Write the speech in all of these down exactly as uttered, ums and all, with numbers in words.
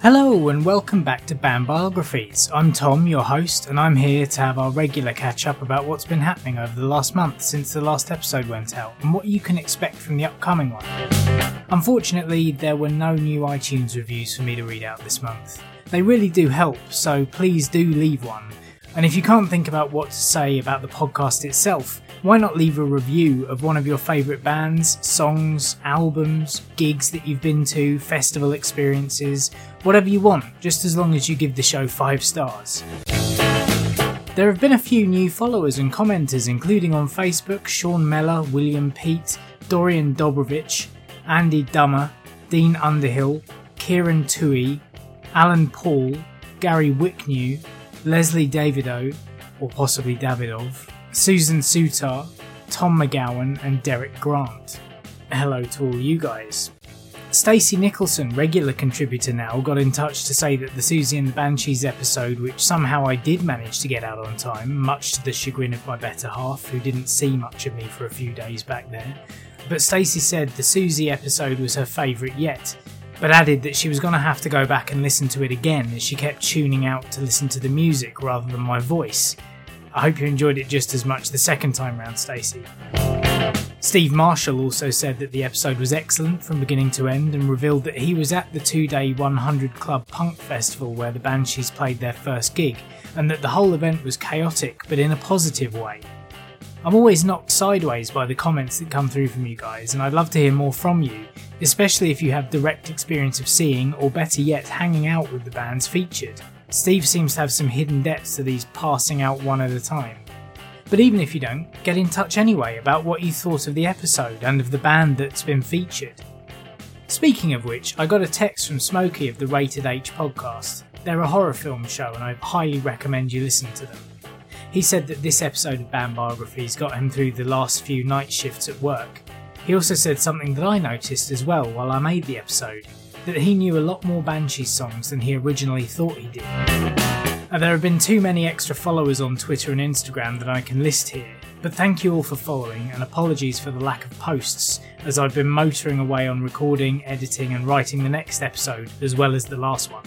Hello and welcome back to Band Biographies. I'm Tom, your host, and I'm here to have our regular catch-up about what's been happening over the last month since the last episode went out and what you can expect from the upcoming one. Unfortunately, there were no new iTunes reviews for me to read out this month. They really do help, so please do leave one. And if you can't think about what to say about the podcast itself, why not leave a review of one of your favourite bands, songs, albums, gigs that you've been to, festival experiences, whatever you want, just as long as you give the show five stars. There have been a few new followers and commenters, including on Facebook, Sean Meller, William Pete, Dorian Dobrovich, Andy Dummer, Dean Underhill, Kieran Toohey, Alan Paul, Gary Wicknew, Leslie Davido, or possibly Davidov, Susan Soutar, Tom McGowan, and Derek Grant. Hello to all you guys. Stacy Nicholson, regular contributor now, got in touch to say that the Siouxsie and the Banshees episode, which somehow I did manage to get out on time, much to the chagrin of my better half, who didn't see much of me for a few days back there. But Stacy said the Siouxsie episode was her favourite yet, but added that she was going to have to go back and listen to it again as she kept tuning out to listen to the music rather than my voice. I hope you enjoyed it just as much the second time round, Stacey. Steve Marshall also said that the episode was excellent from beginning to end and revealed that he was at the two-day one hundred Club Punk Festival where the Banshees played their first gig, and that the whole event was chaotic, but in a positive way. I'm always knocked sideways by the comments that come through from you guys, and I'd love to hear more from you, especially if you have direct experience of seeing, or better yet, hanging out with the bands featured. Steve seems to have some hidden depths to these passing out one at a time. But even if you don't, get in touch anyway about what you thought of the episode and of the band that's been featured. Speaking of which, I got a text from Smokey of the Rated H podcast. They're a horror film show and I highly recommend you listen to them. He said that this episode of Band Biographies got him through the last few night shifts at work. He also said something that I noticed as well while I made the episode, that he knew a lot more Banshee songs than he originally thought he did. Now, there have been too many extra followers on Twitter and Instagram that I can list here, but thank you all for following and apologies for the lack of posts, as I've been motoring away on recording, editing and writing the next episode as well as the last one.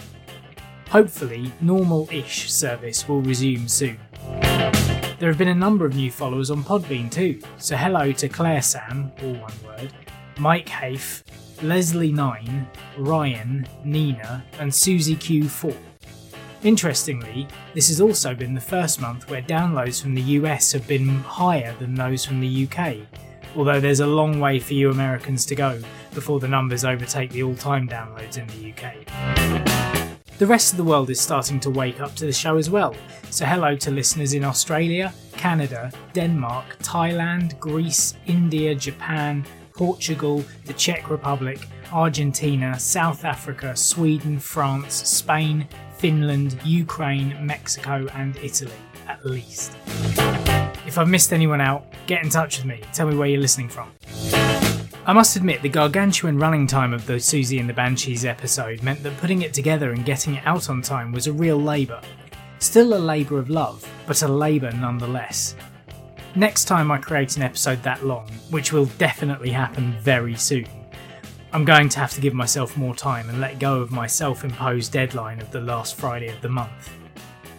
Hopefully, normal-ish service will resume soon. There have been a number of new followers on Podbean too, so hello to Claire Sam, all one word, Mike Hafe, Leslie Nine, Ryan, Nina, and Susie Q four. Interestingly, this has also been the first month where downloads from the U S have been higher than those from the U K, although there's a long way for you Americans to go before the numbers overtake the all-time downloads in the U K. The rest of the world is starting to wake up to the show as well, so hello to listeners in Australia, Canada, Denmark, Thailand, Greece, India, Japan, Portugal, the Czech Republic, Argentina, South Africa, Sweden, France, Spain, Finland, Ukraine, Mexico and Italy, at least. If I've missed anyone out, get in touch with me, tell me where you're listening from. I must admit, the gargantuan running time of the Siouxsie and the Banshees episode meant that putting it together and getting it out on time was a real labour. Still a labour of love, but a labour nonetheless. Next time I create an episode that long, which will definitely happen very soon, I'm going to have to give myself more time and let go of my self-imposed deadline of the last Friday of the month.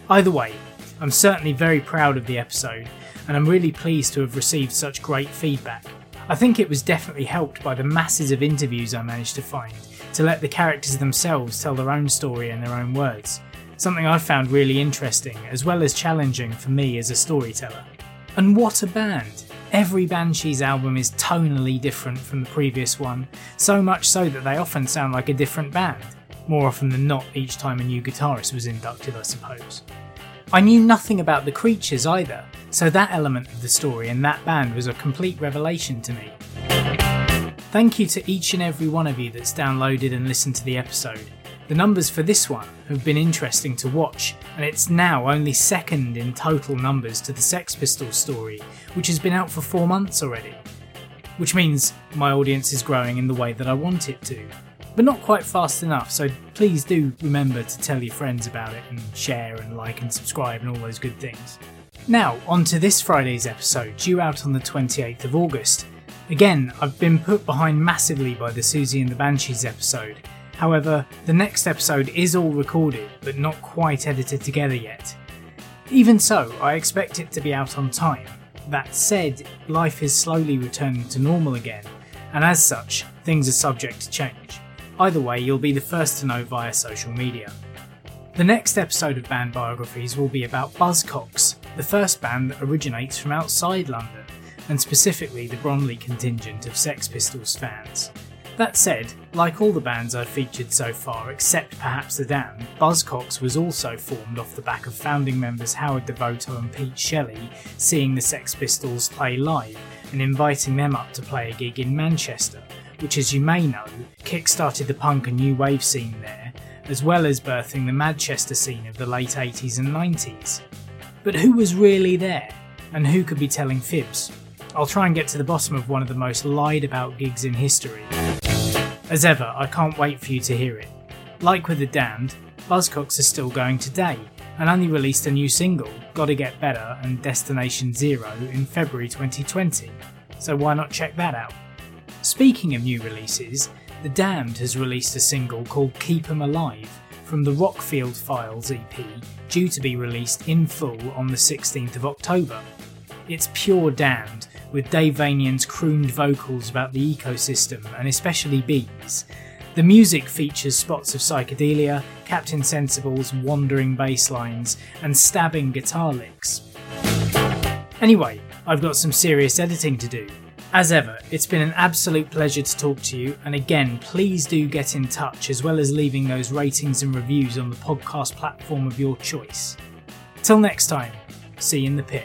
Either way, I'm certainly very proud of the episode, and I'm really pleased to have received such great feedback. I think it was definitely helped by the masses of interviews I managed to find, to let the characters themselves tell their own story in their own words, something I found really interesting as well as challenging for me as a storyteller. And what a band! Every Banshees album is tonally different from the previous one, so much so that they often sound like a different band, more often than not each time a new guitarist was inducted, I suppose. I knew nothing about the Creatures either, so that element of the story and that band was a complete revelation to me. Thank you to each and every one of you that's downloaded and listened to the episode. The numbers for this one have been interesting to watch, and it's now only second in total numbers to the Sex Pistols story, which has been out for four months already. Which means my audience is growing in the way that I want it to, but not quite fast enough, so please do remember to tell your friends about it and share and like and subscribe and all those good things. Now, on to this Friday's episode, due out on the twenty-eighth of August. Again, I've been put behind massively by the Siouxsie and the Banshees episode. However, the next episode is all recorded, but not quite edited together yet. Even so, I expect it to be out on time. That said, life is slowly returning to normal again, and as such, things are subject to change. Either way, you'll be the first to know via social media. The next episode of Band Biographies will be about Buzzcocks, the first band that originates from outside London, and specifically the Bromley contingent of Sex Pistols fans. That said, like all the bands I've featured so far, except perhaps The Damned, Buzzcocks was also formed off the back of founding members Howard Devoto and Pete Shelley seeing the Sex Pistols play live and inviting them up to play a gig in Manchester, which, as you may know, kick-started the punk and new wave scene there, as well as birthing the Manchester scene of the late eighties and nineties. But who was really there, and who could be telling fibs? I'll try and get to the bottom of one of the most lied-about gigs in history. As ever, I can't wait for you to hear it. Like with The Damned, Buzzcocks are still going today, and only released a new single, Gotta Get Better and Destination Zero, in February twenty twenty, so why not check that out? Speaking of new releases, The Damned has released a single called Keep 'Em Alive from the Rockfield Files E P, due to be released in full on the sixteenth of October. It's pure damned, with Dave Vanian's crooned vocals about the ecosystem and especially bees. The music features spots of psychedelia, Captain Sensible's wandering bass lines, and stabbing guitar licks. Anyway, I've got some serious editing to do. As ever, it's been an absolute pleasure to talk to you, and again, please do get in touch as well as leaving those ratings and reviews on the podcast platform of your choice. Till next time, see you in the pit.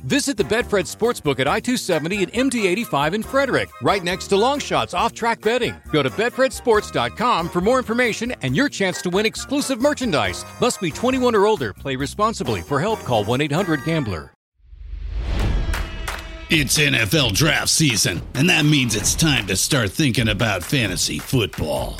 Visit the Betfred Sportsbook at I two seventy and M D eighty-five in Frederick, right next to Long Shots off-track betting. Go to Betfred Sports dot com for more information and your chance to win exclusive merchandise. Must be twenty-one or older. Play responsibly. For help, call one eight hundred gambler. It's N F L draft season, and that means it's time to start thinking about fantasy football.